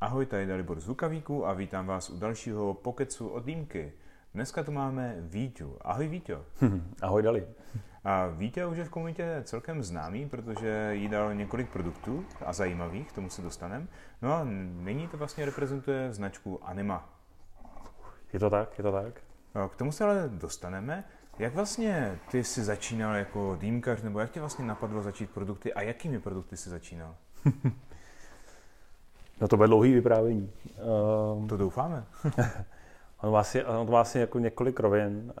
Ahoj, tady Dalibor Zvukavíku a vítám vás u dalšího pokecu od Jímky. Dneska tu máme Víťu. Ahoj Víťo. Ahoj Dali. A Víťa už je v komunitě celkem známý, protože jí dal několik produktů a zajímavých, k tomu se dostaneme. No a nyní to vlastně reprezentuje značku Anima. Je to tak, je to tak. K tomu se ale dostaneme. Jak vlastně ty jsi začínal jako dýmkař, nebo jak tě vlastně napadlo začít produkty a jakými produkty jsi začínal? No to bude dlouhý vyprávění. To doufáme. on vlastně jako několik rovin.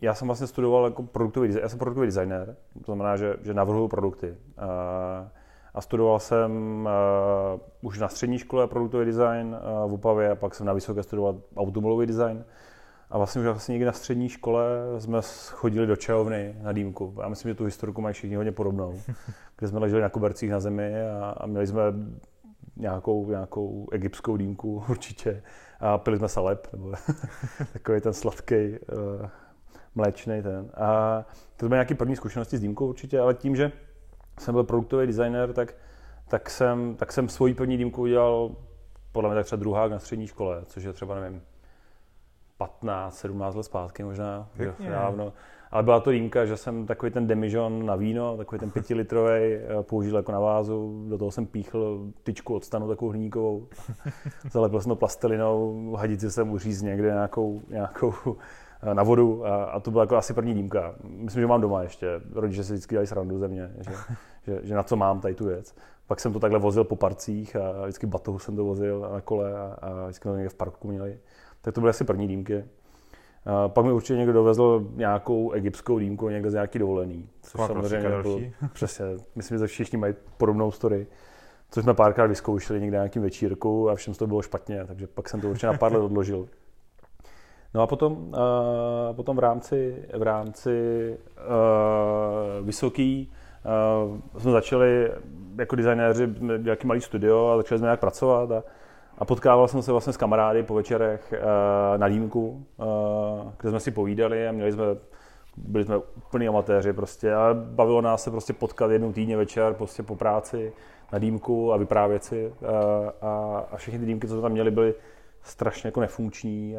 Já jsem vlastně studoval jako produktový designér, to znamená, že navrhuji produkty. A studoval jsem už na střední škole produktový design v Opavě a pak jsem na Vysoké studoval automobilový design. A vlastně už někdy na střední škole jsme chodili do čajovny na dýmku. Já myslím, že tu historiku mají všichni hodně podobnou, kde jsme leželi na kobercích na zemi a měli jsme nějakou egyptskou dýmku určitě. A pili jsme salep, nebo takový ten sladký, mléčný ten. A to byly nějaké první zkušenosti s dýmkou určitě, ale tím, že jsem byl produktový designer, tak jsem svoji první dýmku udělal podle mě tak třeba druhák na střední škole, což je třeba, nevím, 15, 17 let zpátky možná, dávno. Ale byla to dýmka, že jsem takový ten demižon na víno, takový ten 5-litrový, použil jako na vázu, do toho jsem píchl tyčku od stanu, takovou hliníkovou. Zalepil jsem to plastelinou, hadici jsem uříz někde nějakou na vodu a to byla jako asi první dýmka. Myslím, že mám doma ještě, rodiče se vždycky dělají srandu ze mě, že na co mám tady tu věc. Pak jsem to takhle vozil po parcích a vždycky batohu jsem to vozil na kole a vždycky to někde v parku měli. Tak to byly asi první dýmky. Pak mi určitě někdo dovezl nějakou egyptskou dýmku někde z nějaký dovolený. Což samozřejmě bylo, přesně, myslím, že všichni mají podobnou story. Což jsme párkrát vyzkoušeli někde na nějakým večírku a všem to bylo špatně, takže pak jsem to určitě na pár let odložil. No a potom v rámci Vysoký jsme začali jako designéři nějaký malý studio a začali jsme nějak pracovat. A potkával jsem se vlastně s kamarády po večerech na dýmku, kde jsme si povídali a byli jsme úplní amatéři prostě, ale bavilo nás se prostě potkat jednou týdně večer prostě po práci na dýmku a vyprávět si a všechny ty dýmky, co tam měli, byly strašně jako nefunkční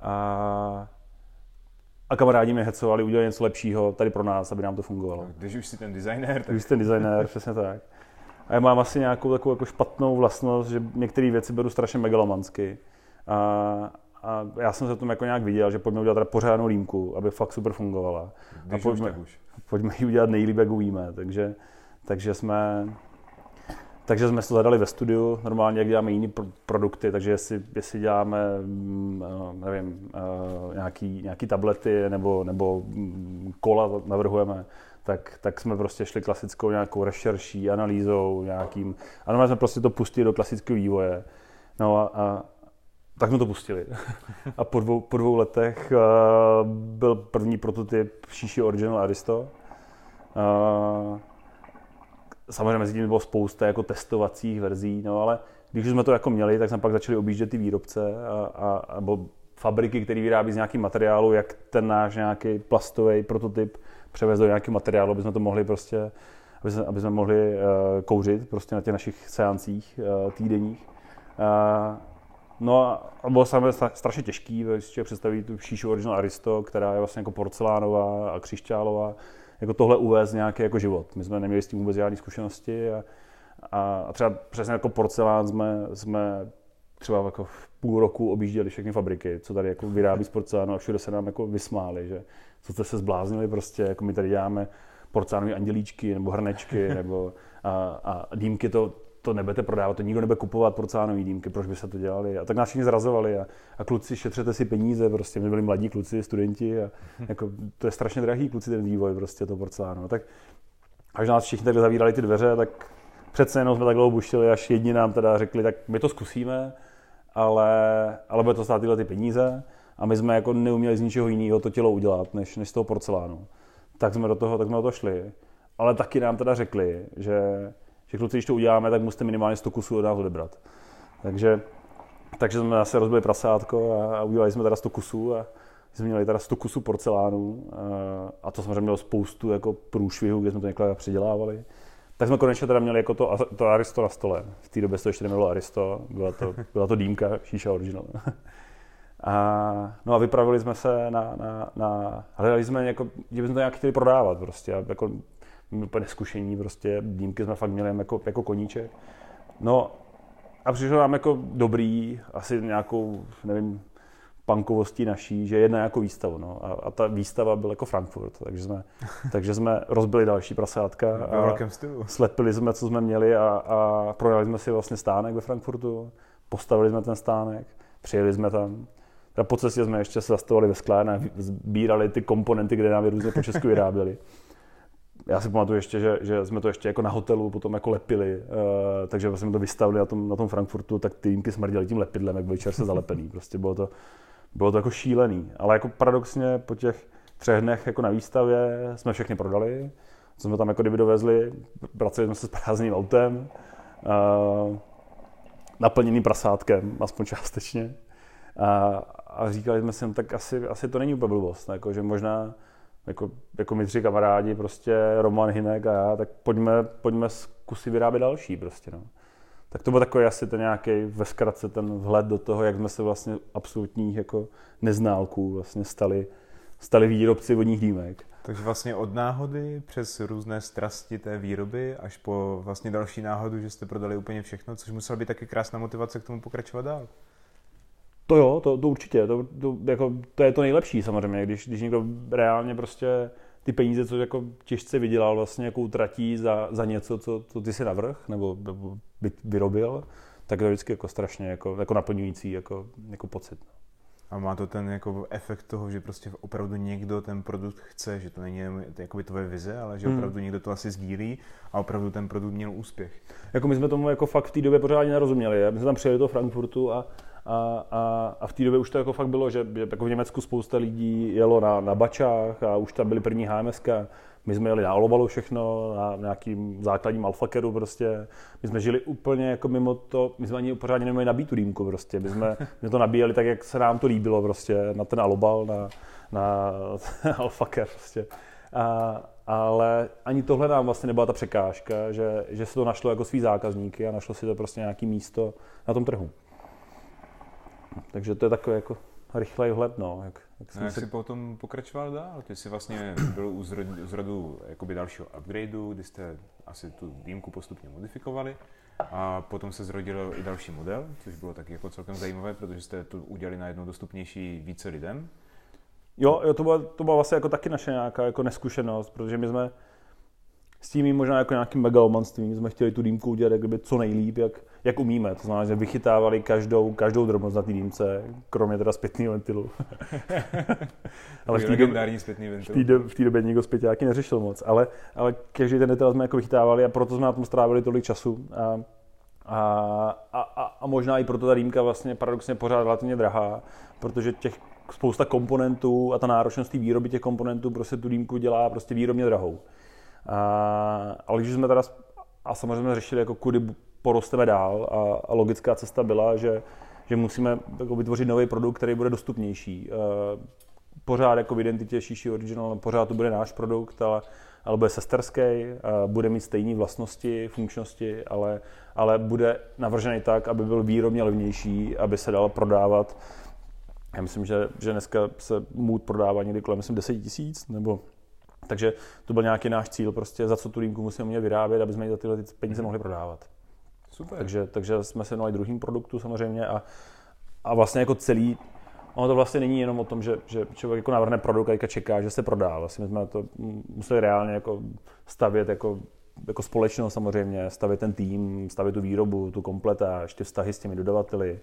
a kamarádi mě hecovali, udělali něco lepšího tady pro nás, aby nám to fungovalo. Když už jsi ten designér. Tak... Když jsi ten designér, přesně tak. A já mám asi nějakou takovou jako špatnou vlastnost, že některé věci beru strašně megalomansky. A já jsem se v tom jako nějak viděl, že pojďme udělat teda pořádnou dýmku, aby fakt super fungovala. A pojďme ji udělat nejlíp, jak umíme. Takže jsme to zadali ve studiu, normálně jak děláme jiné produkty, takže jestli děláme, nevím, nějaký tablety nebo kola navrhujeme, tak jsme prostě šli klasickou nějakou rešerší, analýzou nějakým, a normálně jsme prostě to pustili do klasického vývoje. No a tak jsme to pustili. A po dvou letech byl první prototyp Shisha Original Aristo. Samozřejmě mezi tím bylo spousta jako testovacích verzí, no ale když jsme to jako měli, tak jsme pak začali objíždět ty výrobce nebo fabriky, které vyrábí z nějakým materiálu, jak ten náš nějaký plastový prototyp převést do nějakého materiálu, aby jsme to mohli prostě, aby jsme mohli kouřit prostě na těch našich seancích týdenních. No a bylo samozřejmě strašně těžký, když si představí tu Shishu Original Aristo, která je vlastně jako porcelánová a křišťálová, jako tohle uvést nějaký jako život. My jsme neměli s tím vůbec žádné zkušenosti a třeba přesně jako porcelán jsme třeba jako v půl roku objížděli všechny fabriky, co tady jako vyrábí z porcelánu a všude se nám jako vysmáli, že co jste se zbláznili prostě, jako my tady děláme porcelánové andělíčky nebo hrnečky nebo a dýmky to nebudete prodávat, to nikdo nebude kupovat porcelánové dýmky, proč by se to dělali a tak nás všichni zrazovali a kluci, šetřete si peníze, prostě my byli mladí kluci, studenti a jako, to je strašně drahý kluci ten vývoj prostě toho porcelánu, tak až nás všichni takhle zavírali ty dveře, tak přece jenom jsme tak dlouho bušili, až jedni nám teda řekli, tak my to zkusíme, ale bude to stát tyhle ty peníze a my jsme jako neuměli z ničeho jiného to tělo udělat, než z toho porcelánu. Tak jsme do toho šli, ale taky nám teda řekli, že kluci, když to uděláme, tak musíte minimálně 100 kusů od nás odebrat. Takže jsme zase rozbili prasátko a udělali jsme teda 100 kusů a jsme měli teda 100 kusů porcelánu a to samozřejmě mělo spoustu jako průšvihu, kde jsme to někde předělávali. Tak jsme konečně teda měli jako to Aristo na stole. V té době to ještě nebylo Aristo, byla to dýmka, Shisha Original. No a vypravili jsme se hledali jsme jako, že bychom to nějak chtěli prodávat prostě, a jako úplně zkušení prostě, dýmky jsme fakt měli jako koníček. No a přišlo nám jako dobrý, asi nějakou, nevím, punkovostí naší, že jedna jako výstavu, no. A ta výstava byl jako Frankfurt, takže jsme rozbili další prasátka a slepili jsme, co jsme měli a prodali jsme si vlastně stánek ve Frankfurtu, postavili jsme ten stánek, přijeli jsme tam. Teda po cestě jsme ještě se zastavovali ve sklárnách, sbírali ty komponenty, kde nám je různě po Česku vyráběli. Já si pamatuju ještě, že jsme to ještě jako na hotelu potom jako lepili, takže jsme to vystavili na tom Frankfurtu, tak ty dýmky smrděly tím lepidlem, jak byl čerstě zalepený, prostě bylo to jako šílený, ale jako paradoxně po těch 3 dnech jako na výstavě jsme všechny prodali, co jsme tam jako kdyby dovezli, pracovali jsme se s prázdným autem, naplněným prasátkem, aspoň částečně, a říkali jsme si, tak asi to není úplně blbost, jako, že možná jako my 3 kamarádi, prostě Román, Hinek a já, tak pojďme zkusit vyrábět další prostě, no. Tak to byl takový asi ten nějaký ve zkratce ten vhled do toho, jak jsme se vlastně absolutních jako neználků vlastně stali výrobci vodních dýmek. Takže vlastně od náhody přes různé strasti té výroby až po vlastně další náhodu, že jste prodali úplně všechno, což musela být taky krásná motivace k tomu pokračovat dál. To jo, to určitě, jako, to je to nejlepší samozřejmě, když někdo reálně prostě ty peníze, co jako těžce vydělal, vlastně jako utratí za něco, co ty si navrh nebo vyrobil, tak to je vždycky jako strašně jako naplňující jako pocit. A má to ten jako efekt toho, že prostě opravdu někdo ten produkt chce, že to není jakoby tvoje vize, ale že opravdu někdo to asi sdílí a opravdu ten produkt měl úspěch. Jako my jsme tomu jako fakt v té době pořádně nerozuměli, my jsme tam přijeli do Frankfurtu a v té době už to jako fakt bylo, že jako v Německu spousta lidí jelo na bačách a už tam byly první HMSka. My jsme jeli na alobalu všechno, na nějakým základním alfakeru prostě. My jsme žili úplně jako mimo to, my jsme ani pořádně neměli nabít tu dýmku prostě. My jsme to nabíjeli tak, jak se nám to líbilo prostě, na ten alobal, na alfaker prostě. Ale ani tohle nám vlastně nebyla ta překážka, že se to našlo jako svý zákazníky a našlo si to prostě nějaký místo na tom trhu. Takže to je takový jako rychlej vhled, no. Jak jsi potom pokračoval dál? Ty jsi vlastně byl u zrodu jakoby dalšího upgradeu, kdy jste asi tu dýmku postupně modifikovali a potom se zrodil i další model, což bylo taky jako celkem zajímavé, protože jste tu udělali najednou dostupnější více lidem. Jo, to byla vlastně jako taky naše nějaká jako neskušenost, protože my jsme s tím možná jako nějakým megalomanstvím jsme chtěli tu dýmku udělat jakoby co nejlíp, jak umíme. To znamená, že vychytávali každou drobnost na té dýmce, kromě teda zpětného ventilu. Ale v té době nikdo zpěťáky neřešil moc, ale každý ten detail jsme jako vychytávali a proto jsme na tom strávili tolik času. A možná i proto ta dýmka vlastně paradoxně pořád relativně drahá, protože těch spousta komponentů a ta náročnost té výroby těch komponentů prostě tu dýmku dělá prostě výrobně drahou. Ale když jsme teda a samozřejmě řešili, jako kudy porosteme dál a logická cesta byla, že musíme jako vytvořit nový produkt, který bude dostupnější. Pořád jako v identitě Shisha Original, pořád to bude náš produkt, ale bude sesterský, bude mít stejné vlastnosti, funkčnosti, ale bude navržený tak, aby byl výrobně levnější, aby se dal prodávat. Já myslím, že dneska se můd prodává někdy kolem 10 000, nebo... Takže to byl nějaký náš cíl, prostě za co tu dýmku musíme umět vyrábět, aby jsme ji za tyhle peníze mohli prodávat. Super. Takže jsme se věnovali druhým produktu samozřejmě a vlastně jako celý, ono to vlastně není jenom o tom, že člověk jako navrhne produkt a čeká, že se prodá. Vlastně my jsme to museli reálně jako stavět jako společnost samozřejmě, stavět ten tým, stavět tu výrobu, tu kompletáž, ty vztahy s těmi dodavateli.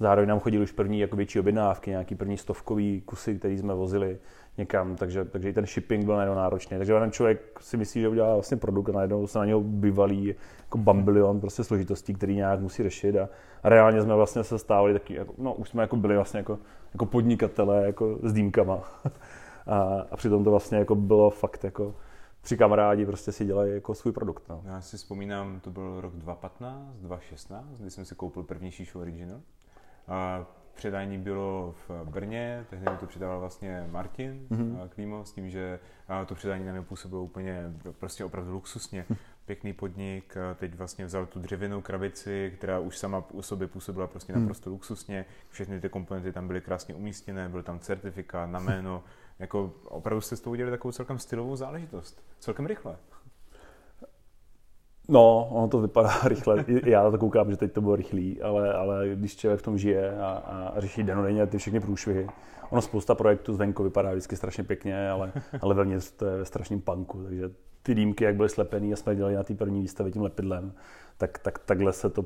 Zároveň nám chodili už první jako větší objednávky, nějaký první stovkový kusy, který jsme vozili někam, takže i ten shipping byl najednou náročný. Takže ten člověk si myslí, že udělá vlastně produkt a najednou se na něho vyvalí jako bambilion prostě složitostí, který nějak musí řešit a reálně jsme vlastně se stávali taky, jako, no už jsme jako byli vlastně jako podnikatelé jako s dýmkama a přitom to vlastně jako bylo fakt jako 3 kamarádi prostě si dělají jako svůj produkt. No. Já si vzpomínám, to byl rok 2015, 2016, kdy jsem si koupil první Shisha Original. A předání bylo v Brně, tehdy mi to předával vlastně Martin Klímo s tím, že to předání na mě působilo úplně prostě opravdu luxusně, pěkný podnik, teď vlastně vzal tu dřevěnou krabici, která už sama u sobě působila prostě naprosto luxusně, všechny ty komponenty tam byly krásně umístěné, byl tam certifikát na jméno, jako opravdu jste s toho udělali takovou celkem stylovou záležitost, celkem rychle. No, ono to vypadá rychle, já na to koukám, že teď to bylo rychlý, ale když člověk v tom žije a řeší denodenně ty všechny průšvihy, ono spousta projektů zvenku vypadá vždycky strašně pěkně, ale vevnitř to je ve strašném punku, takže ty dýmky, jak byly slepený a jsme dělali na té první výstavě tím lepidlem, tak takhle se to,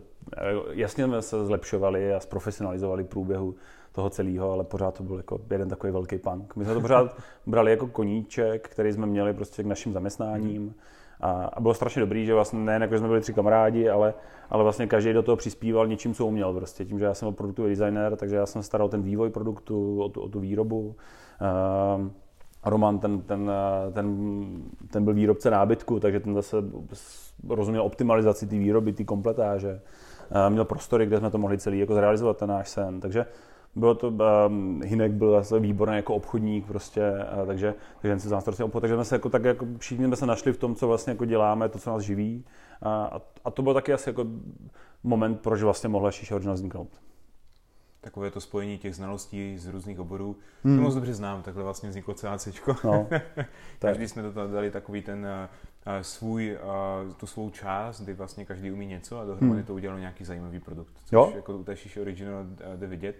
jasně jsme se zlepšovali a zprofesionalizovali průběhu toho celého, ale pořád to byl jako jeden takový velký punk. My jsme to pořád brali jako koníček, který jsme měli prostě k našim zaměstnáním. A bylo strašně dobrý, že vlastně ne, jako jsme byli tři kamarádi, ale vlastně každý do toho přispíval něčím, co uměl prostě. Tím, že já jsem byl produktový designer, takže já jsem staral ten vývoj produktu, o tu výrobu. Román ten byl výrobce nábytku, takže ten zase rozuměl optimalizaci té výroby, té kompletáže. Měl prostory, kde jsme to mohli celý jako zrealizovat, ten náš sen. Takže bylo to, Hinek byl zase výborný jako obchodník prostě, takže ten se zástrostně obchod, takže jsme se jako tak jako všichni jsme se našli v tom, co vlastně jako děláme, to, co nás živí a to byl taky asi jako moment, proč vlastně mohla Shisha Original vzniknout. Takové to spojení těch znalostí z různých oborů, to moc dobře znám, takhle vlastně vzniklo CACčko. No, každý jsme to dali takový ten svou část, kdy vlastně každý umí něco a dohromady to udělalo nějaký zajímavý produkt, což jo? Jako u té Shisha Original jde vidět.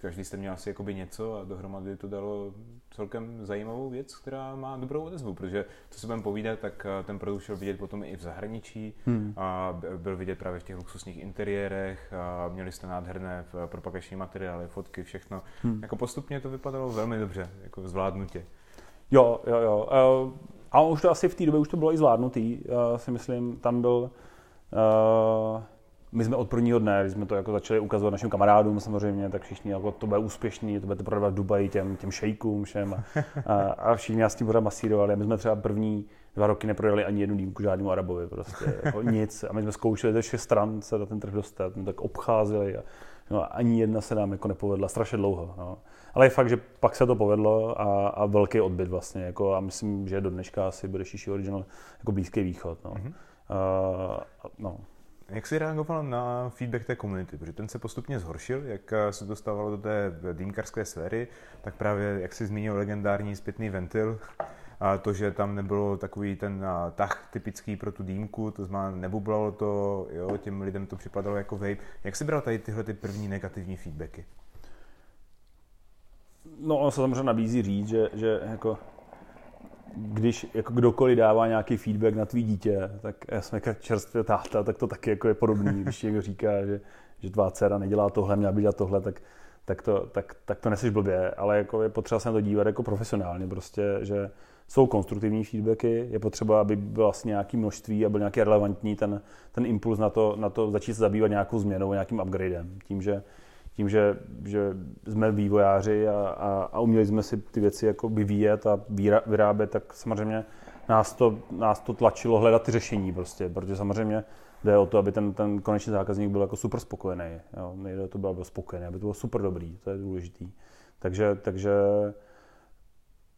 Každý jste měl asi jakoby něco a dohromady to dalo celkem zajímavou věc, která má dobrou odezvu, protože co se budeme povídat, tak ten produkt šel vidět potom i v zahraničí, a byl vidět právě v těch luxusních interiérech, a měli jste nádherné propagační materiály, fotky, všechno. Jako postupně to vypadalo velmi dobře, jako zvládnutě. Jo. A už to asi v té době už to bylo i zvládnutý, si myslím, tam byl... My jsme od prvního dne, když jsme to jako začali ukazovat našim kamarádům samozřejmě, tak všichni jako to bude úspěšný, to budete prodávat v Dubaji těm šejkům všem a všichni nás tím pořád masírovali. My jsme třeba první 2 roky neprodali ani jednu dýmku žádnému Arabovi, prostě jako nic. A my jsme zkoušeli ze 6 stran se na ten trh dostat, my tak obcházeli a ani jedna se nám jako nepovedla, strašně dlouho. No. Ale je fakt, že pak se to povedlo a velký odbyt vlastně jako a myslím, že do dneška asi bude Shisha Original jako Blízký východ. No. No. Jak jsi reagoval na feedback té komunity? Protože ten se postupně zhoršil, jak se dostávalo do té dýmkarské sféry, tak právě, jak jsi zmínil, legendární zpětný ventil, a to, že tam nebylo takový ten tah typický pro tu dýmku, to znamená nebublalo to, jo, těm lidem to připadalo jako vape. Jak jsi bral tady tyhle ty první negativní feedbacky? No, on se samozřejmě nabízí říct, že jako... Když jako kdokoliv dává nějaký feedback na tvý dítě, tak já jsem jako čerstvý táta, tak to taky jako je podobný. Když někdo říká, že tvá dcera nedělá tohle, měla by dělat tohle, tak to neseš blbě. Ale jako je potřeba se na to dívat jako profesionálně prostě, že jsou konstruktivní feedbacky, je potřeba, aby bylo vlastně nějaké množství a byl nějaký relevantní ten impuls na to začít se zabývat nějakou změnou, nějakým upgradem. Tím, že jsme vývojáři a uměli jsme si ty věci jako vyvíjet a vyrábět, tak samozřejmě nás to tlačilo hledat ty řešení prostě, protože samozřejmě jde o to, aby ten konečný zákazník byl jako super spokojený, jo. Nejde o to, aby byl spokojený, aby to bylo super dobrý, to je důležitý. Takže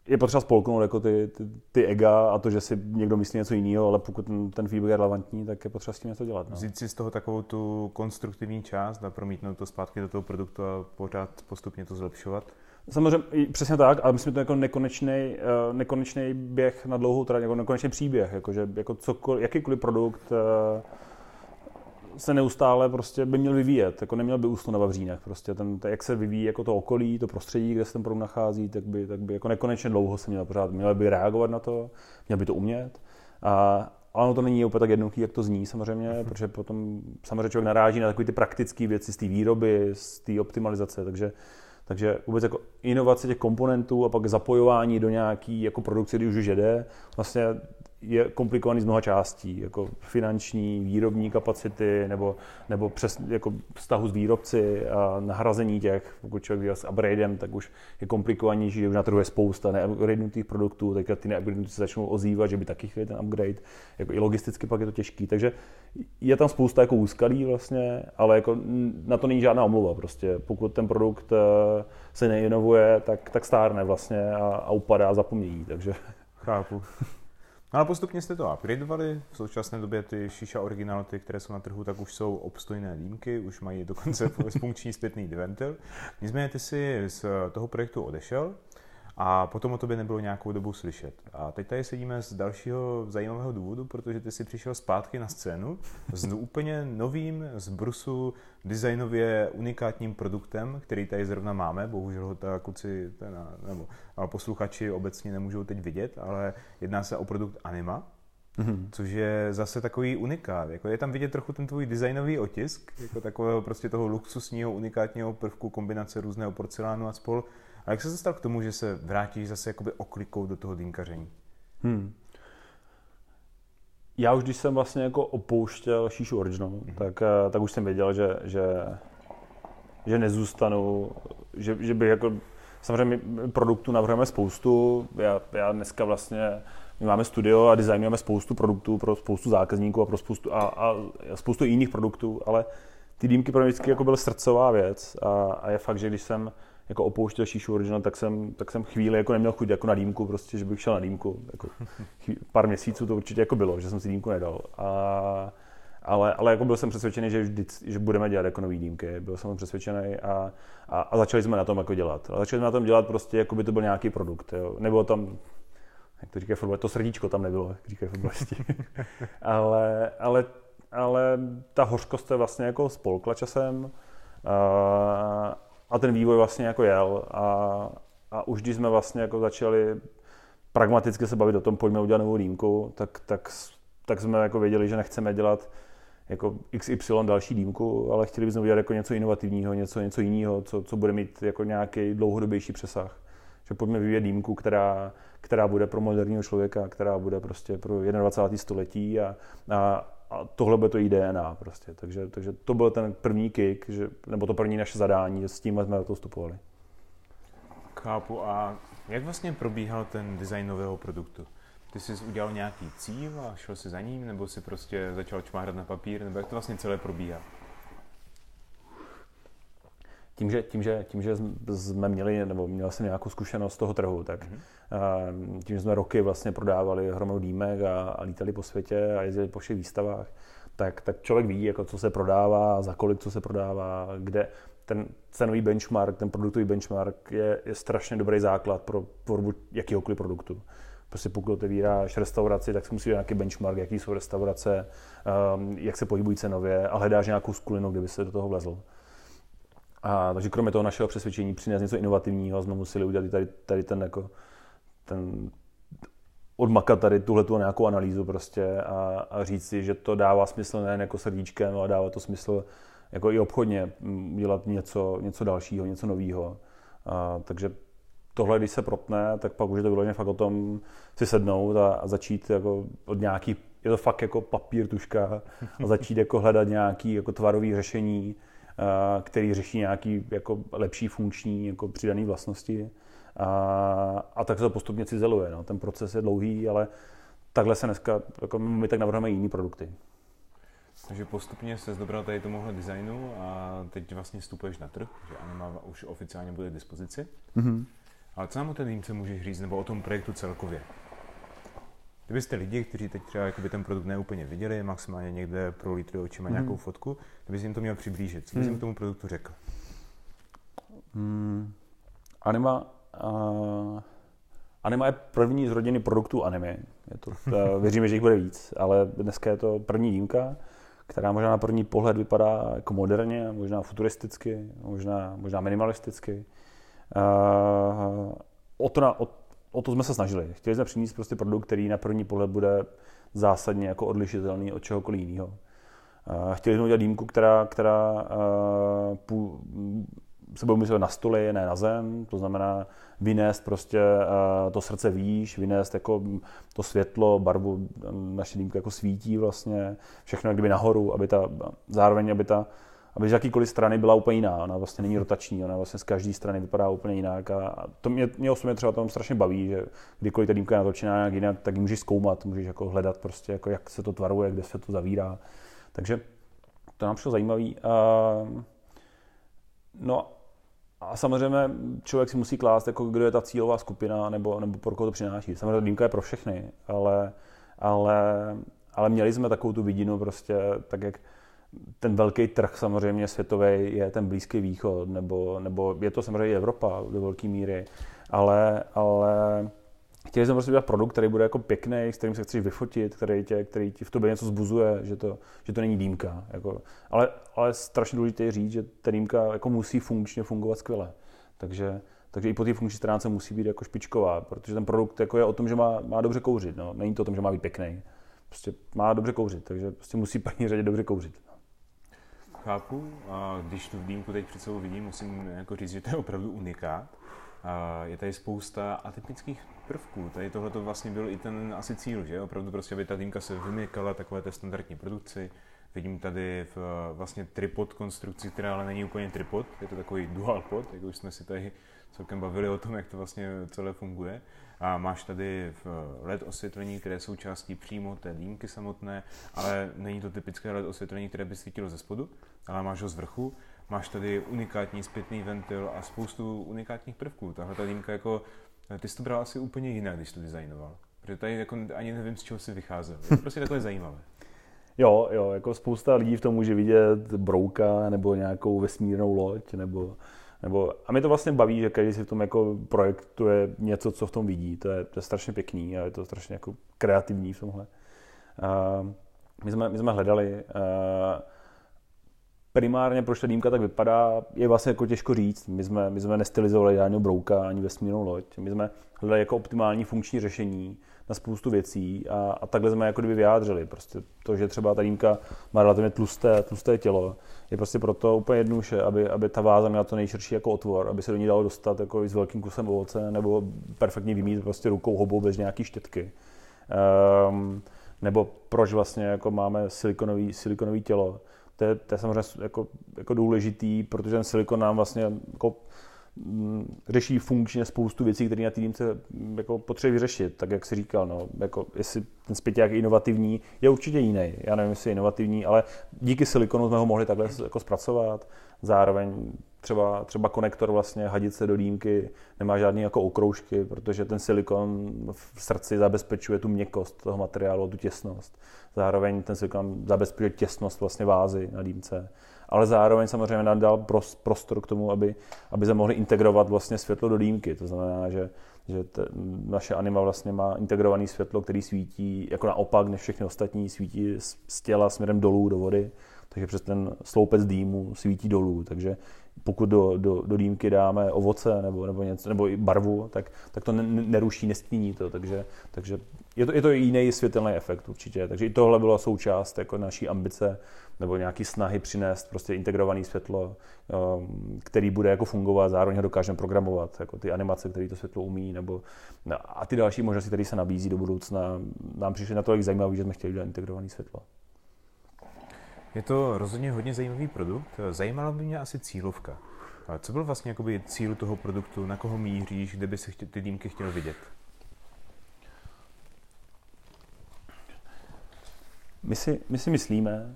je potřeba spolknout jako ty ega a to, že si někdo myslí něco jiného, ale pokud ten feedback je relevantní, tak je potřeba s tím něco dělat. No. Vzít si z toho takovou tu konstruktivní část a promítnout to zpátky do toho produktu a pořád postupně to zlepšovat? Samozřejmě, přesně tak, ale myslím, že to je jako nekonečný běh na dlouhou trať, jako nekonečný příběh, jakože jako jakýkoliv produkt se neustále prostě by měl vyvíjet, jako neměl by usnout na vavřínech, prostě jak se vyvíjí jako to okolí, to prostředí, kde se ten produkt nachází, tak by jako nekonečně dlouho se měl pořád, měl by reagovat na to, měl by to umět. A ono to není úplně tak jednoduchý, jak to zní samozřejmě, protože potom samozřejmě člověk naráží na takové ty praktické věci z té výroby, z té optimalizace, takže vůbec jako inovace těch komponentů a pak zapojování do nějaký jako produkce, kdy už jede, vlastně je komplikovaný z mnoha částí, jako finanční, výrobní kapacity, nebo přes jako vztahu s výrobci a nahrazení těch, pokud člověk dělá s upgradem, tak už je komplikovanější, že už na trhu je spousta neupgradenutých produktů, teďka ty neupgradenutí se začnou ozývat, že by taky chtěli ten upgrade, jako i logisticky pak je to těžký, takže je tam spousta jako úskalí vlastně, ale jako na to není žádná omluva prostě, pokud ten produkt se neinovuje, tak stárne vlastně a upadá a zapomnějí, takže... Chápu. Ale postupně jste to upgradeovali, v současné době ty Shisha Original, které jsou na trhu, tak už jsou obstojné dýmky, už mají dokonce funkční zpětný deventil. Nicméně ty jsi z toho projektu odešel a potom o tobě nebylo nějakou dobu slyšet. A teď tady sedíme z dalšího zajímavého důvodu, protože ty jsi přišel zpátky na scénu s úplně novým, z brusu, designově unikátním produktem, který tady zrovna máme. Bohužel ho ta kluci, nebo posluchači obecně nemůžou teď vidět, ale jedná se o produkt Anima, což je zase takový unikát. Jako je tam vidět trochu ten tvůj designový otisk, jako takového prostě toho luxusního, unikátního prvku, kombinace různého porcelánu a spol. A jak se dostal k tomu, že se vrátíš zase jakoby oklikou do toho dýmkaření? Já už, když jsem vlastně jako opouštěl Shisha Original, tak už jsem věděl, že nezůstanu, že by jako... Samozřejmě produktů navrhujeme spoustu, já dneska vlastně... My máme studio a designujeme spoustu produktů pro spoustu zákazníků a pro spoustu, a spoustu jiných produktů, ale ty dýmky pro mě vždycky jako byla srdcová věc a je fakt, že když jsem jako opouštěl Shisha Original, tak jsem chvíli jako neměl chuť jako na dýmku, prostě, že bych šel na dýmku. Jako pár měsíců to určitě jako bylo, že jsem si dýmku nedal. Ale jako byl jsem přesvědčený, že budeme dělat jako nový dýmky. Byl jsem přesvědčený a začali jsme na tom jako dělat. A začali jsme na tom dělat prostě, jako by to byl nějaký produkt. Jo. Nebylo tam, jak to říkají fotbalisti, to srdíčko tam nebylo, jak říkají fotbalisti. ale ta hořkost se vlastně jako spolkla časem. A ten vývoj vlastně jako jel a už když jsme vlastně jako začali pragmaticky se bavit o tom, pojďme udělat novou dýmku, tak jsme jako věděli, že nechceme dělat jako XY další dýmku, ale chtěli bychom udělat jako něco inovativního, něco jiného, co bude mít jako nějaký dlouhodobější přesah. Že pojďme vyvíjet dýmku, která bude pro moderního člověka, která bude prostě pro 21. století a tohle bude to její DNA prostě, takže to byl ten první kick, nebo to první naše zadání, že s tím jsme do toho vstupovali. Chápu. A jak vlastně probíhal ten design nového produktu? Ty jsi udělal nějaký cíl a šel jsi za ním, nebo jsi prostě začal čmárat na papír, nebo jak to vlastně celé probíhá? Tím, že jsme měli, nebo měl jsem nějakou zkušenost z toho trhu, tak tím, že jsme roky vlastně prodávali hromadu dýmek a lítali po světě a jezdili po všech výstavách, tak člověk ví, jako, co se prodává, za kolik co se prodává, kde ten cenový benchmark, ten produktový benchmark je strašně dobrý základ pro tvorbu jakýhokoliv produktu. Prostě pokud otevíráš restauraci, tak si musíš nějaký benchmark, jaký jsou restaurace, jak se pohybují cenově a hledáš nějakou skulinu, kde by se do toho vlezl. Takže kromě toho našeho přesvědčení přinést něco inovativního, jsme museli udělat i tady ten jako ten odmakat tady tuhletu nějakou analýzu prostě a říct si, že to dává smysl nejen jako srdíčkem, ale dává to smysl jako i obchodně udělat něco dalšího, něco novýho. Takže tohle, když se protne, tak pak už je to bylo fakt o tom si sednout a začít jako od nějakých, je to fakt jako papír, tužka a začít jako hledat nějaký jako tvarové řešení, který řeší nějaké jako lepší funkční jako přidané vlastnosti a tak se to postupně cizeluje. No. Ten proces je dlouhý, ale takhle se dneska, jako my tak navrhujeme jiné produkty. Takže postupně se zdobral tady tomuhle designu a teď vlastně vstupuješ na trh, že Anima už oficiálně bude k dispozici. Ale co nám o té dýmce můžeš říct, nebo o tom projektu celkově? Kdybyste lidi, kteří teď třeba ten produkt neúplně viděli, maximálně někde prolítli očima nějakou fotku, kdyby jsi jim to měl přiblížit, co bys jim k tomu produktu řekl? Anima je první z rodiny produktů anime. Věříme, že jich bude víc, ale dneska je to první dýmka, která možná na první pohled vypadá jako moderně, možná futuristicky, možná minimalisticky. O to jsme se snažili. Chtěli jsme přinést prostě produkt, který na první pohled bude zásadně jako odlišitelný od čehokoliv jiného. Chtěli jsme udělat dýmku, která se bude myslet na stoli, ne na zem. To znamená vynést prostě to srdce výš, vynést jako to světlo, barvu, naše dýmka jako svítí vlastně. Všechno jak kdyby nahoru, aby z jakýkoliv strany byla úplně jiná, ona vlastně není rotační, ona vlastně z každé strany vypadá úplně jinak a to mě osobně třeba tam strašně baví, že kdykoliv ta dýmka je natočená nějak jinak, tak ji můžeš zkoumat, můžeš jako hledat prostě, jako jak se to tvaruje, kde se to zavírá, takže to nám přišlo zajímavý. No a samozřejmě člověk si musí klást, jako kdo je ta cílová skupina nebo pro koho to přináší. Samozřejmě ta dýmka je pro všechny, ale ale měli jsme takovou tu vidinu prostě, tak jak ten velký trh samozřejmě světový je ten Blízký východ, nebo je to samozřejmě Evropa do velké míry, ale chtěli jsme prostě dělat produkt, který bude jako pěkný, s kterým se chceš vyfotit, který ti v tobě něco zbuzuje, že to není dýmka. Jako. Ale strašně důležité je říct, že ta dýmka jako musí funkčně fungovat skvěle. Takže i po té funkční stránce musí být jako špičková, protože ten produkt jako je o tom, že má dobře kouřit. No. Není to o tom, že má být pěkný. Prostě má dobře kouřit, takže prostě musí paní řadě dobře kouřit. Chápu. A když tu dýmku teď před sebou vidím, musím jako říct, že to je opravdu unikát. Je tady spousta atypických prvků. Tady tohle to vlastně byl i ten asi cíl, že opravdu prostě by ta dýmka se vymykala takové té standardní produkci. Vidím tady v vlastně tripod konstrukci, která ale není úplně tripod, je to takový dual pod, jak už jsme si tady celkem bavili o tom, jak to vlastně celé funguje. A máš tady LED osvětlení, které jsou částí přímo té dýmky samotné, ale není to typické LED osvětlení, které by svítilo ze spodu, ale máš ho z vrchu. Máš tady unikátní zpětný ventil a spoustu unikátních prvků. Tahle ta dýmka jako, ty jsi to bral asi úplně jinak, když to designoval. Protože tady jako ani nevím, z čeho jsi vycházel. Je to prostě takové zajímavé. Jo, jako spousta lidí v tom může vidět brouka nebo nějakou vesmírnou loď nebo a mě to vlastně baví, že každý si v tom jako projektuje něco, co v tom vidí. To je strašně pěkný a je to strašně jako kreativní v tomhle. My jsme hledali primárně, proč ta dýmka tak vypadá, je vlastně jako těžko říct. My jsme nestylizovali žádného brouka ani vesmírnou loď. My jsme hledali jako optimální funkční řešení na spoustu věcí a takhle jsme jako kdyby vyjádřili. Prostě to, že třeba ta dýmka má relativně tlusté tělo, je prostě proto úplně jednoduše, aby ta váza měla to nejširší jako otvor, aby se do ní dalo dostat jako i s velkým kusem ovoce nebo perfektně vymít prostě rukou hobou bez nějaký štětky. Nebo proč vlastně jako máme silikonový tělo. To je samozřejmě jako důležitý, protože ten silikon nám vlastně jako řeší funkčně spoustu věcí, které na té dýmce jako potřebuje vyřešit, tak jak jsi říkal, no, jako jestli ten zpěťák je inovativní, je určitě jiný, já nevím, jestli je inovativní, ale díky silikonu jsme ho mohli takhle jako zpracovat, zároveň třeba konektor vlastně, hadice do dýmky, nemá žádný jako okroužky, protože ten silikon v srdci zabezpečuje tu měkkost toho materiálu, tu těsnost. Zároveň ten silikon zabezpečuje těsnost vlastně vázy na dýmce. Ale zároveň samozřejmě nám dal prostor k tomu, aby se mohli integrovat vlastně světlo do dýmky. To znamená, že naše Anima vlastně má integrované světlo, který svítí jako naopak než všechny ostatní, svítí z těla směrem dolů do vody, takže přes ten sloupec dýmu svítí dolů, takže pokud do dýmky dáme ovoce nebo něco, nebo i barvu, tak to neruší, nestíní to, takže je to jiný světelný efekt určitě. Takže i tohle byla součást jako naší ambice nebo nějaký snahy přinést prostě integrované světlo, který bude jako fungovat, zároveň ho dokážeme programovat, jako ty animace, které to světlo umí, a ty další možnosti, které se nabízí do budoucna, nám přišly natolik zajímavé, že jsme chtěli dělat integrované světlo. Je to rozhodně hodně zajímavý produkt. Zajímala by mě asi cílovka. Co byl vlastně jakoby cíl toho produktu, na koho míříš, kde by se ty dýmky chtěl vidět? My si myslíme,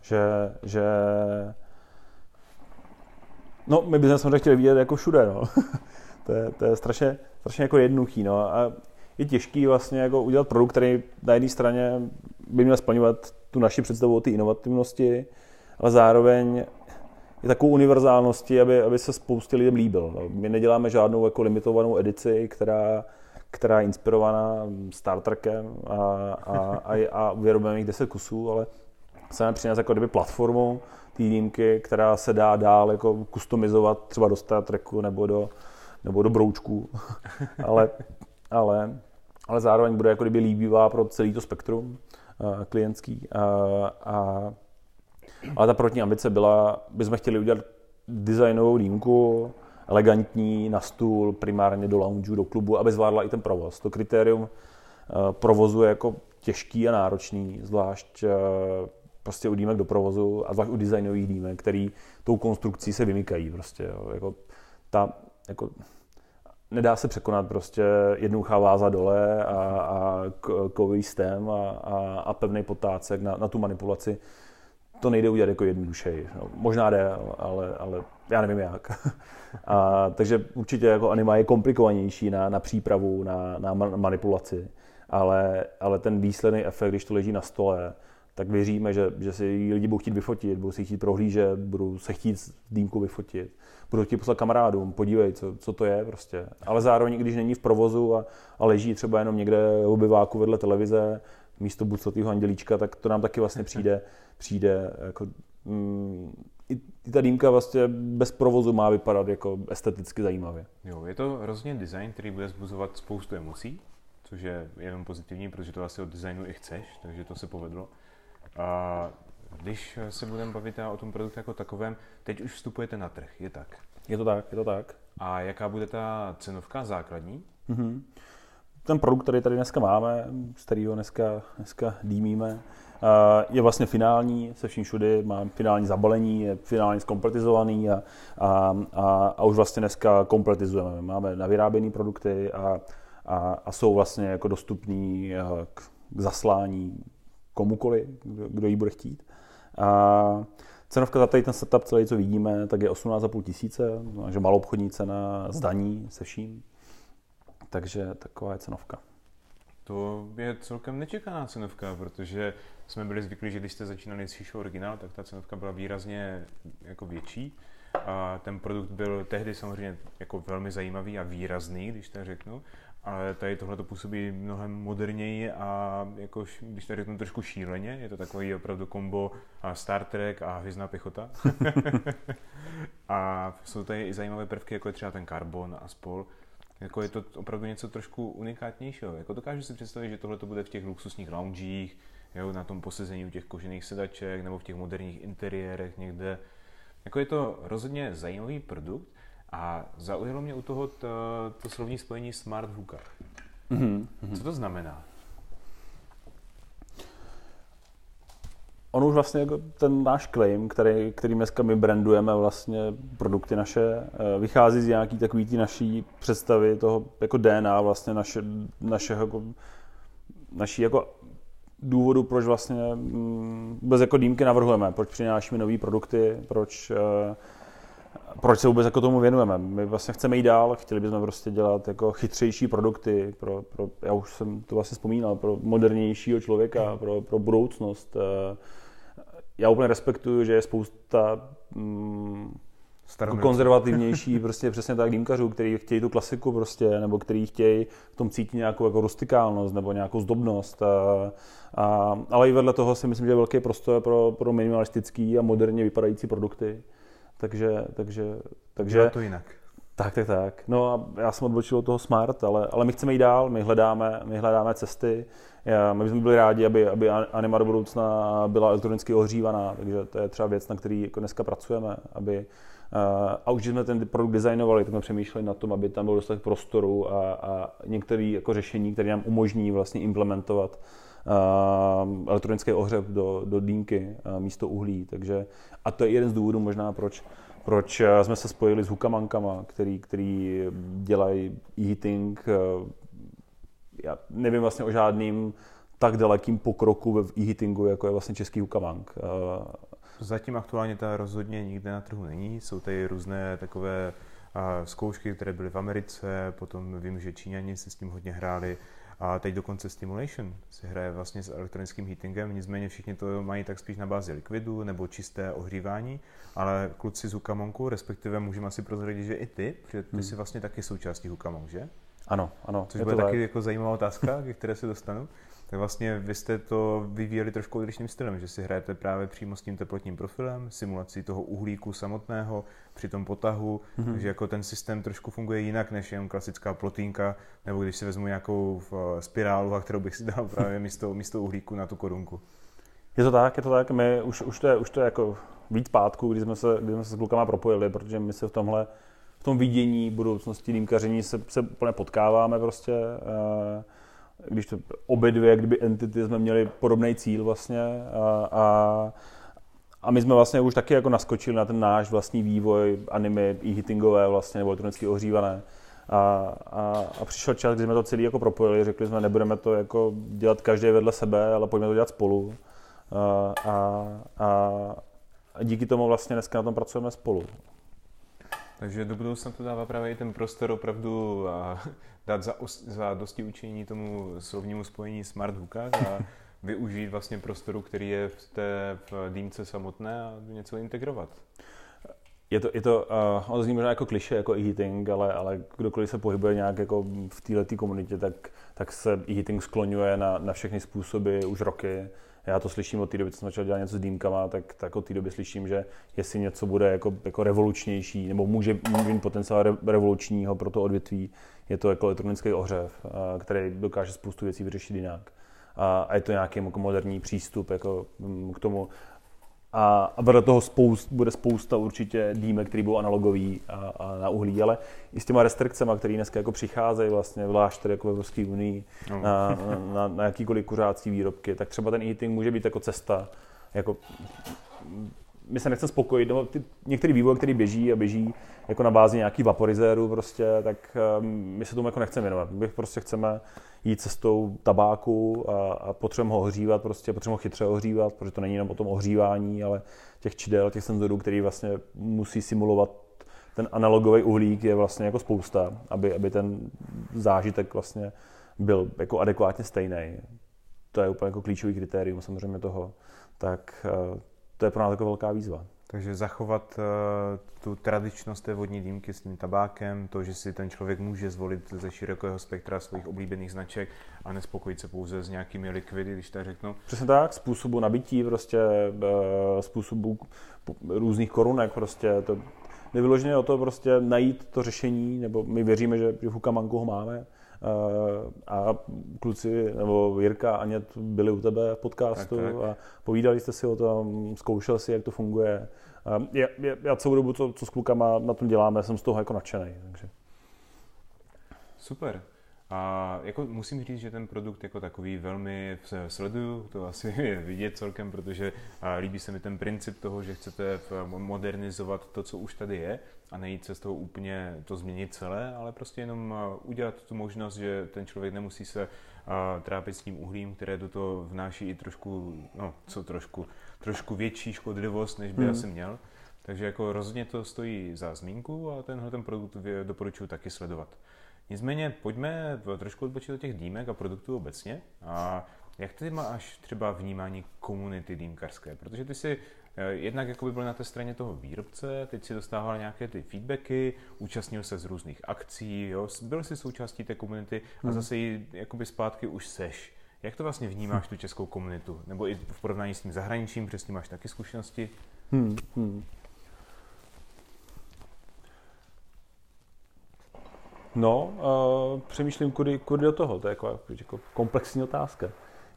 že no, my bychom samozřejmě chtěli vidět jako všude, no. To je strašně jako jednoduchý, no. A je těžký vlastně jako udělat produkt, který na jedné straně by měl splňovat tu naši představu o té inovativnosti, ale zároveň je takovou univerzálností, aby se spoustě lidem líbil. No. My neděláme žádnou jako limitovanou edici, která je inspirovaná Star Trekem a vyrobujeme jich 10 kusů, ale chceme přinést jako kdyby platformu té dýmky, která se dá dál jako customizovat třeba do Star Treku nebo do broučků, ale zároveň bude jako kdyby líbivá pro celý to spektrum klientský. Ale ta prvotní ambice byla, bychom chtěli udělat designovou dýmku, elegantní, na stůl, primárně do lounge, do klubu, aby zvládla i ten provoz. To kritérium provozu je jako těžký a náročný, zvlášť prostě u dýmek do provozu a zvlášť u designových dýmek, který tou konstrukcí se vymykají prostě. Jo. Nedá se překonat prostě jednoduchá váza dole a kovový stem a pevný potácek na tu manipulaci. To nejde udělat jako jednodušeji. No, možná jde, ale já nevím jak. Takže určitě jako Anima je komplikovanější na přípravu, na manipulaci. ale ten výsledný efekt, když to leží na stole, tak věříme, že si lidi budou chtít vyfotit, budou si chtít prohlížet, budou se chtít z dýmku vyfotit, budou chtít poslat kamarádům, podívej, co to je prostě. Ale zároveň, když není v provozu a leží třeba jenom někde v obyváku vedle televize, místo buclatýho andělíčka, tak to nám taky vlastně přijde jako, i ta dýmka vlastně bez provozu má vypadat jako esteticky zajímavě. Jo, je to rozhodně design, který bude vzbuzovat spoustu emocí, což je jenom pozitivní, protože to asi od designu i chceš, takže to se povedlo. A když se budeme bavit o tom produktu jako takovém, teď už vstupujete na trh, je tak? Je to tak. A jaká bude ta cenovka základní? Mm-hmm. Ten produkt, který tady dneska máme, z kterého dneska dýmíme, je vlastně finální, se vším všudy, má finální zabalení, je finálně zkompletizovaný a už vlastně dneska kompletizujeme. Máme navyráběné produkty a jsou vlastně jako dostupný k zaslání komukoli, kdo ji bude chtít. A cenovka za tady ten setup celý, co vidíme, tak je 18,5 tisíce, takže maloobchodní cena s daní, se vším. Takže taková je cenovka. To je celkem nečekaná cenovka, protože jsme byli zvyklí, že když jste začínali s Shisha Original, tak ta cenovka byla výrazně jako větší. A ten produkt byl tehdy samozřejmě jako velmi zajímavý a výrazný, když to řeknu. Ale tady tohle to působí mnohem moderněji a jako, když to řeknu, trošku šíleně. Je to takový opravdu kombo Star Trek a hvězdná pěchota. A jsou tady i zajímavé prvky, jako je třeba ten karbon a spol. Jako je to opravdu něco trošku unikátnějšího. Jako dokážu si představit, že tohle to bude v těch luxusních loungích, jo, na tom posezení u těch kožených sedaček nebo v těch moderních interiérech někde. Jako je to rozhodně zajímavý produkt. A zaujalo mě u toho to slovní spojení Smart Hookah. Mm-hmm. Co to znamená? On už vlastně jako ten náš claim, který dneska my brandujeme vlastně produkty naše, vychází z nějaký takový ty naší představy toho jako DNA vlastně naší důvodu, proč vlastně bez jako dýmky navrhujeme, proč přinášíme nový produkty, proč se vůbec jako tomu věnujeme. My vlastně chceme jít dál, chtěli bychom prostě dělat jako chytřejší produkty pro já už jsem to vlastně vzpomínal, pro modernějšího člověka, pro budoucnost. Já úplně respektuju, že je spousta konzervativnější, prostě přesně tak dýmkařů, kteří chtějí tu klasiku prostě, nebo kteří chtějí v tom cítit nějakou jako rustikálnost nebo nějakou zdobnost. Ale i vedle toho si myslím, že je velký prostor pro minimalistický a moderně vypadající produkty. Takže dělá to jinak. Tak. No a já jsem odbočil od toho smart, ale my chceme jít dál, my hledáme cesty. My bychom byli rádi, aby Anima do budoucna byla elektronicky ohřívaná, takže to je třeba věc, na který jako dneska pracujeme, a už když jsme ten produkt designovali, tak jsme přemýšleli na tom, aby tam byl dostatek prostoru a některé jako řešení, které nám umožní vlastně implementovat elektronický ohřeb do dýmky místo uhlí, takže a to je jeden z důvodů možná, proč jsme se spojili s Hookah Monkama, který dělají e-heating. Já nevím vlastně o žádným tak dalekým pokroku v e-heatingu, jako je vlastně český Hookah Monk. Zatím aktuálně ta rozhodně nikde na trhu není, jsou tady různé takové zkoušky, které byly v Americe, potom vím, že Číňani si s tím hodně hráli. A teď dokonce Stimulation se hraje vlastně s elektronickým heatingem, nicméně všichni to mají tak spíš na bázi likvidu nebo čisté ohřívání, ale kluci z Hookah Monku, respektive můžeme asi prozradit, že i ty, protože ty jsi vlastně taky součástí Hookah Monk, že? Ano. Což bude taky jako zajímavá otázka, ke které se dostanu. Tak vlastně vy jste to vyvíjeli trošku odlišným stylem, že si hrajete právě přímo s tím teplotním profilem, simulací toho uhlíku samotného při tom potahu, takže jako ten systém trošku funguje jinak než jen klasická plotínka, nebo když si vezmu nějakou spirálu, a kterou bych si dal právě místo uhlíku na tu korunku. Je to tak. My už to je jako víc pátku, kdy jsme se s klukama propojili, protože my se v tom vidění budoucnosti dýmkaření se úplně potkáváme prostě. Když to obě dvě, kdyby entity, jsme měli podobný cíl vlastně a my jsme vlastně už taky jako naskočili na ten náš vlastní vývoj anime e-heatingové vlastně, nebo elektronicky ohřívané a přišel čas, kdy jsme to celý jako propojili, řekli jsme, nebudeme to jako dělat každý vedle sebe, ale pojďme to dělat spolu a díky tomu vlastně dneska na tom pracujeme spolu. Takže do budoucna to dává právě i ten prostor opravdu a dát za dosti učení tomu slovnímu spojení smart hookah a využít vlastně prostoru, který je v dýmce samotné a něco integrovat. Ono zní možná jako kliše, jako e-hitting, ale kdokoliv se pohybuje nějak jako v této komunitě, tak se e-hitting skloňuje na všechny způsoby už roky. Já to slyším od té doby, co jsem začal dělat něco s dýmkama, tak od té doby slyším, že jestli něco bude jako revolučnější, nebo může mít potenciál revolučního pro to odvětví, je to jako elektronický ohřev, který dokáže spoustu věcí vyřešit jinak. A je to nějaký moderní přístup jako k tomu. A vedle toho bude spousta určitě dýmek, který budou analogový a na uhlí, ale i s těma restrikcemi, které dneska jako přicházejí vlastně, vlášť tady jako v Evropské unii, na jakýkoliv kuřácí výrobky, tak třeba ten e-hitting může být jako cesta. Jako, my se nechceme spokojit, no, některý vývoj, který běží jako na bázi nějakých vaporizérů prostě, tak my se tomu jako nechceme věnovat. My prostě chceme jít cestou tabáku a potřebujeme ho ohřívat, prostě potřebujeme ho chytře ohřívat, protože to není jenom o tom ohřívání, ale těch čidel, těch senzorů, který vlastně musí simulovat ten analogový uhlík, je vlastně jako spousta, aby ten zážitek vlastně byl jako adekvátně stejný. To je úplně jako klíčový kritérium samozřejmě toho, tak to je pro nás jako velká výzva. Takže zachovat tu tradičnost té vodní dýmky s tím tabákem, to, že si ten člověk může zvolit ze širokého spektra svých oblíbených značek a nespokojit se pouze s nějakými likvidy, když tak řeknu. Přesně tak, způsobu nabití, prostě, způsobu různých korunek. Prostě, to je vyloženě o to prostě najít to řešení, nebo my věříme, že v Hookah Monku ho máme. A kluci, nebo Jirka a Anět byli u tebe v podcastu tak. A povídali jste si o tom, zkoušel si, jak to funguje. Já celou dobu, co s klukama na tom děláme, jsem z toho jako nadšenej. Takže. Super. A jako musím říct, že ten produkt jako takový velmi sleduju, to asi je vidět celkem, protože líbí se mi ten princip toho, že chcete modernizovat to, co už tady je a nejít se z toho úplně to změnit celé, ale prostě jenom udělat tu možnost, že ten člověk nemusí se trápit s tím uhlím, které do toho vnáší i trošku větší škodlivost, než by asi měl. Takže jako rozhodně to stojí za zmínku a tenhle ten produkt doporučuji taky sledovat. Nicméně pojďme trošku odbočit do těch dýmek a produktů obecně. A jak ty máš třeba vnímání komunity dýmkařské? Protože ty jsi jednak jakoby byl na té straně toho výrobce, teď si dostával nějaké ty feedbacky, účastnil se z různých akcí, jo? Byl jsi součástí té komunity a zase ji jakoby zpátky už seš. Jak to vlastně vnímáš tu českou komunitu? Nebo i v porovnání s tím zahraničím, přes tím máš taky zkušenosti? No, přemýšlím, kudy do toho, to je jako komplexní otázka.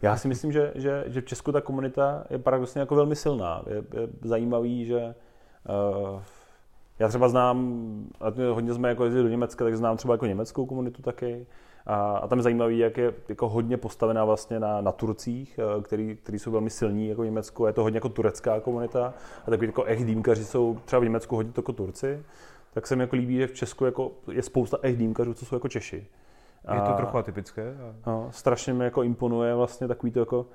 Já si myslím, že v Česku ta komunita je paradoxně jako velmi silná. Je zajímavý, že já třeba znám, hodně jsme jako jezdili do Německa, tak znám třeba jako německou komunitu taky. A tam je zajímavý, jak je jako hodně postavená vlastně na Turcích, který jsou velmi silní jako v Německu. Je to hodně jako turecká komunita a takový jako dýmkaři jsou třeba v Německu hodně jako Turci. Tak se mi jako líbí, že v Česku jako je spousta dýmkařů, co jsou jako Češi. Je to trochu atypické. No, strašně mi jako imponuje vlastně takový to jako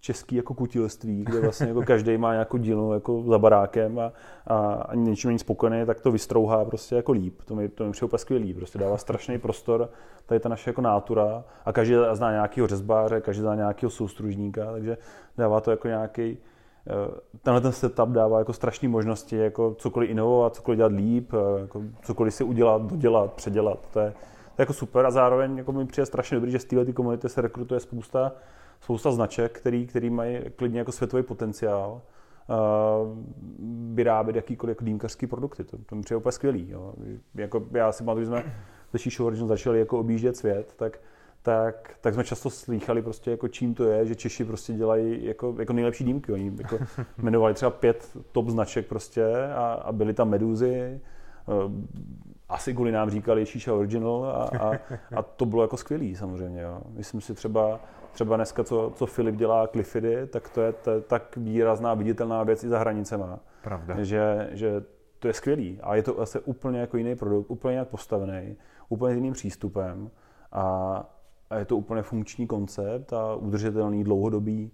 český jako kutilství, kde vlastně jako každý má nějakou dílnu jako za barákem a něčím není spokojený, tak to vystrouhá prostě jako líp. To mi přijde úplně skvělý, prostě dává strašný prostor, tady ta naše jako nátura a každý zná nějakého řezbáře, každý zná nějakého soustružníka, takže dává to jako nějaký tenhle ten setup dává jako strašné možnosti, jako cokoliv inovovat, cokoliv dělat líp, jako cokoliv si udělat, dodělat, předělat. To je jako super a zároveň jako mi přijde strašně dobrý, že z této komunity se rekrutuje spousta značek, který mají klidně jako světový potenciál vyrábět jakýkoliv jako dýmkařský produkty. To mi přijde úplně skvělý. Jo. Jako já si pamatuju, že jsme se Shisha Original začali jako objíždět svět, tak jsme často slýchali prostě jako čím to je, že Češi prostě dělají jako nejlepší dýmky. Oni jako jmenovali třeba 5 top značek prostě a byly tam Meduzy. Asi kvůli nám říkali Shisha Original a to bylo jako skvělý samozřejmě. Jo. Myslím si třeba dneska, co Filip dělá Cliffidy, tak to je tak výrazná, viditelná věc i za hranicema. Pravda. Že to je skvělý a je to asi úplně jako jiný produkt, úplně jinak postavený, úplně s jiným přístupem. A je to úplně funkční koncept a udržitelný, dlouhodobý.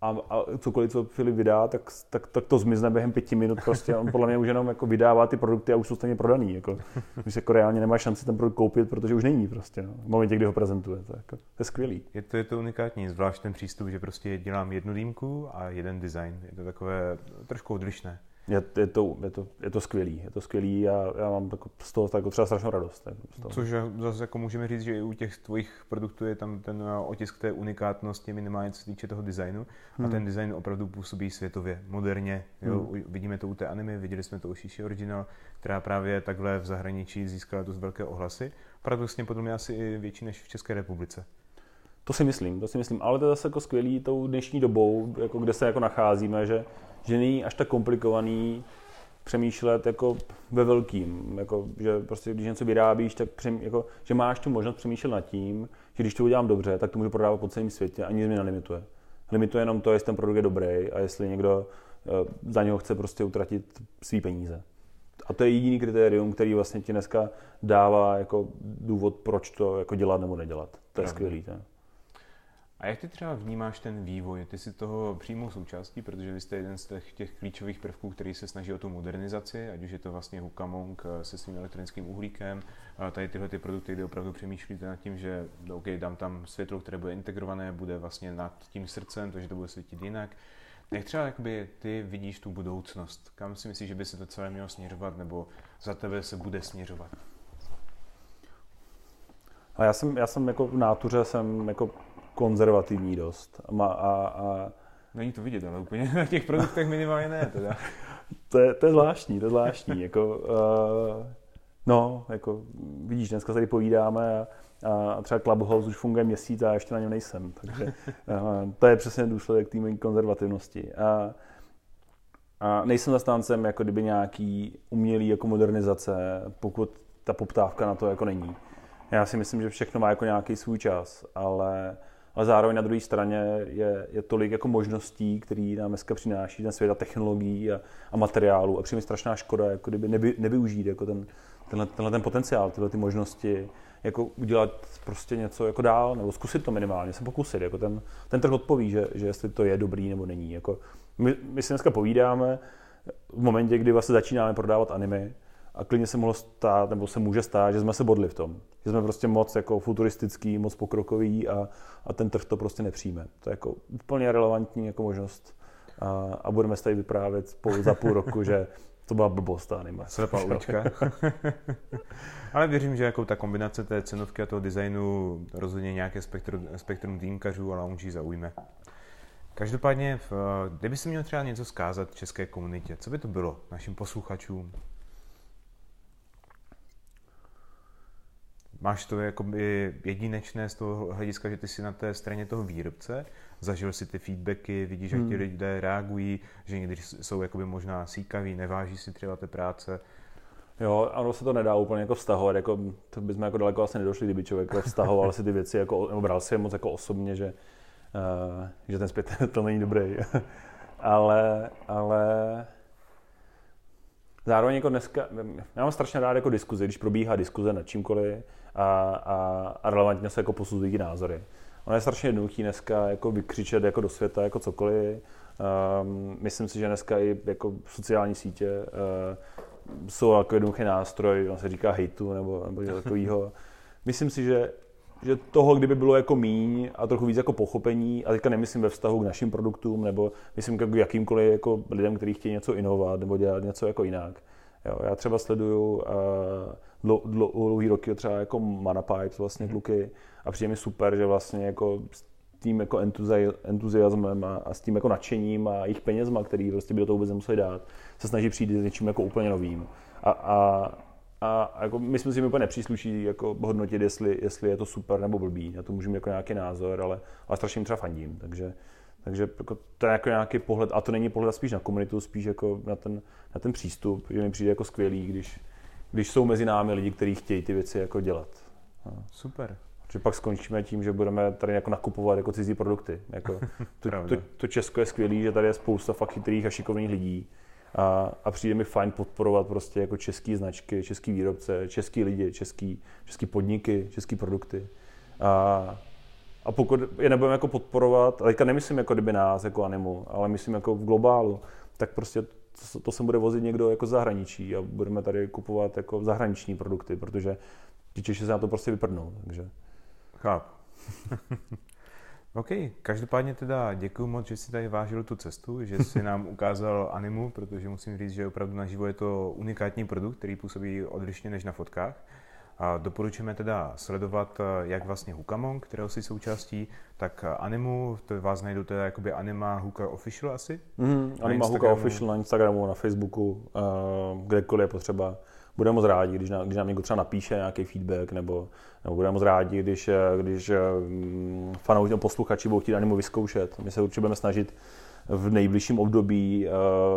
A a cokoliv, co Filip vydá, tak to zmizne během 5 minut prostě. On podle mě už jenom jako vydává ty produkty a už jsou stejně prodaný. Jako. Když jako reálně nemá šanci ten produkt koupit, protože už není prostě. No. V momentě, kdy ho prezentuje. To je skvělý. Je to unikátní, zvlášť ten přístup, že prostě dělám jednu dýmku a jeden design. Je to takové trošku odlišné. Je to skvělý. Je to skvělý a já mám z toho jako třeba strašnou radost. Což zase jako můžeme říct, že i u těch tvojich produktů je tam ten otisk té unikátnosti minimálně co se týče toho designu. A ten design opravdu působí světově, moderně. Jo? Vidíme to u té Animy, viděli jsme to u Shisha Original, která právě takhle v zahraničí získala dost velké ohlasy. Paradoxně podle mě asi i větší než v České republice. To si myslím, ale to je zase jako skvělý tou dnešní dobou, jako kde se jako nacházíme, že není až tak komplikovaný přemýšlet jako ve velkým, jako, že prostě když něco vyrábíš, tak jako, že máš tu možnost přemýšlet nad tím, že když to udělám dobře, tak to můžu prodávat po celém světě a nic mě nelimituje. Limituje jenom to, jestli ten produkt je dobrý a jestli někdo za něho chce prostě utratit svý peníze. A to je jediný kritérium, který vlastně ti dneska dává jako důvod, proč to jako dělat nebo nedělat. To je skvělý. To. A jak ty třeba vnímáš ten vývoj? Ty jsi toho přímo součástí, protože vy jste jeden z těch klíčových prvků, který se snaží o tu modernizaci, ať už je to vlastně Hookah Monk se svým elektronickým uhlíkem, tady tyhle ty produkty, kde opravdu přemýšlíte nad tím, že OK, dám tam světlo, které bude integrované, bude vlastně nad tím srdcem, takže to bude svítit jinak. Jak třeba jakoby ty vidíš tu budoucnost? Kam si myslíš, že by se to celé mělo směřovat, nebo za tebe se bude směřovat? A já jsem jako v nátuře jsem jako konzervativní dost. Není to vidět, ale úplně na těch produktech minimálně ne. Teda. To je zvláštní. Jako, jako vidíš, dneska tady povídáme a třeba Clubhouse už funguje měsíc a ještě na něm nejsem. Takže to je přesně důsledek té mojí konzervativnosti. A nejsem zastáncem jako kdyby nějaký umělý jako modernizace, pokud ta poptávka na to jako není. Já si myslím, že všechno má jako nějaký svůj čas, ale zároveň na druhé straně je tolik jako možností, které nám dneska přináší ten svět a technologií a materiálu. A přijde mi strašná škoda, jako kdyby nevyužít jako tenhle ten potenciál, tyhle ty možnosti, jako udělat prostě něco jako dál, nebo zkusit to minimálně, se pokusit. Jako ten trh odpoví, že jestli to je dobrý nebo není. Jako my si dneska povídáme v momentě, kdy vlastně začínáme prodávat anime, a klidně se mohlo stát, nebo se může stát, že jsme se bodli v tom. Že jsme prostě moc jako futuristický, moc pokrokový a ten trh to prostě nepřijme. To je jako úplně relevantní jako možnost a budeme se tady vyprávět za půl roku, že to byla blbost ta anima. Slepá ulička. Ale věřím, že jako ta kombinace té cenovky a toho designu rozhodně nějaké spektrum dýmkařů a loungeí zaujme. Každopádně, kdyby si měl třeba něco zkázat české komunitě, co by to bylo našim posluchačům? Máš to jakoby jedinečné z toho hlediska, že ty jsi na té straně toho výrobce, zažil si ty feedbacky, vidíš, jak ti lidé reagují, že někdy jsou jakoby možná sýkaví, neváží si třeba té práce. Jo, ono se to nedá úplně jako vztahovat, jako, to bychom jako daleko asi nedošli, kdyby člověk jako vztahoval si ty věci, jako, nebo bral si je moc jako osobně, že ten zpět to není dobrý. ale... Zároveň jako dneska, já mám strašně rád jako diskuzi, když probíhá diskuze nad čímkoliv a relevantně se jako posuzují názory. Ono je strašně jednoduchý dneska jako vykřičet jako do světa jako cokoliv. Myslím si, že dneska i jako sociální sítě jsou jako jednoduchý nástroj, on se říká hejtu nebo takovýho. Myslím si, že toho, kdyby bylo jako míň a trochu víc jako pochopení, a teďka nemyslím ve vztahu k našim produktům, nebo myslím k jakýmkoliv jako lidem, kteří chtějí něco inovovat nebo dělat něco jako jinak. Jo, já třeba sleduju dlouhý roky třeba jako Manapipes vlastně kluky a přijde mi super, že vlastně jako s tím jako entuziasmem a s tím jako nadšením a jejich penězma, který prostě by do toho vůbec nemuseli dát, se snaží přijít s něčím jako úplně novým. A jako myslím si, že mi úplně nepřísluší jako hodnotit, jestli je to super nebo blbý. Já to můžu mít jako nějaký názor, ale strašně jim třeba fandím. Takže jako to je jako nějaký pohled, a to není pohled spíš na komunitu, spíš jako na ten přístup, že mi přijde jako skvělý, když jsou mezi námi lidi, kteří chtějí ty věci jako dělat. No. Super. Protože pak skončíme tím, že budeme tady jako nakupovat jako cizí produkty. Jako to Česko je skvělý, že tady je spousta fakt chytrých a šikovných lidí. A přijde mi fajn podporovat prostě jako české značky, český výrobce, český lidi, český podniky, český produkty. A, A pokud je nebudeme jako podporovat, ale nemyslím jako kdyby nás, jako Animu, ale myslím jako v globálu, tak prostě to sem bude vozit někdo jako z zahraničí a budeme tady kupovat jako zahraniční produkty, protože ti Češi se na to prostě vyprdnou, takže. Chápu. OK, každopádně teda děkuju moc, že jsi tady vážil tu cestu, že jsi nám ukázal Animu, protože musím říct, že opravdu naživo je to unikátní produkt, který působí odlišně než na fotkách. A doporučujeme teda sledovat jak vlastně Hookah Monk, kterého jsi součástí, tak Animu, to vás najdu teda jakoby Anima Hookah Official asi? Anima Hookah Official na Instagramu, na Facebooku, kdekoliv je potřeba. Budeme moc rádi, když nám někdo třeba napíše nějaký feedback, nebo budeme moc rádi, když fanoušci nebo posluchači budou chtít Animu vyzkoušet. My se určitě budeme snažit v nejbližším období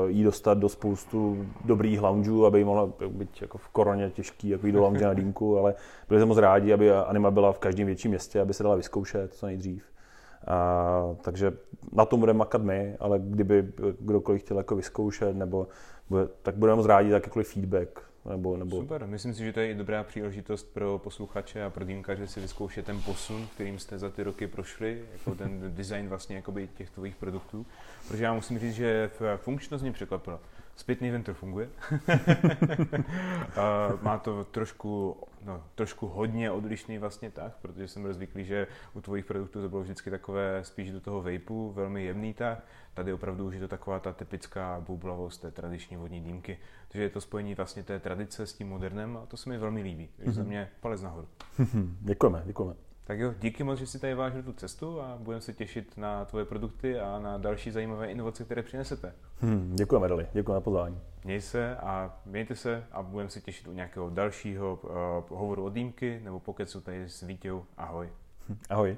jí dostat do spoustu dobrých loungeů, aby jí mohla být jako v koroně těžký, jako jít do lounge na dýmku, ale byli jsme moc rádi, aby Anima byla v každém větším městě, aby se dala vyzkoušet co nejdřív. Takže na tom budeme makat my, ale kdyby kdokoliv chtěl jako vyzkoušet, tak budeme moc rádi jakýkoliv feedback. Super, myslím si, že to je i dobrá příležitost pro posluchače a pro dýmkaře si vyzkoušet ten posun, kterým jste za ty roky prošli, jako ten design vlastně těch tvojích produktů. Protože já musím říct, že funkčnost mě překvapila. Zpětný ventor funguje. Má to trošku hodně odlišný vlastně tah, protože jsem byl zvyklý, že u tvojích produktů to bylo vždycky takové spíš do toho vejpu, velmi jemný tah. Tady opravdu už je to taková ta typická boublavost té tradiční vodní dýmky. Takže je to spojení vlastně té tradice s tím modernem a to se mi velmi líbí. Takže za mě palec nahoru. Děkujeme. Tak jo, díky moc, že jsi tady vážil tu cestu a budeme se těšit na tvoje produkty a na další zajímavé inovace, které přinesete. Děkujeme, Dali, děkujeme za pozvání. Mějte se a budeme se těšit u nějakého dalšího hovoru o dýmky nebo pokecu tady s Víťou. Ahoj. Ahoj.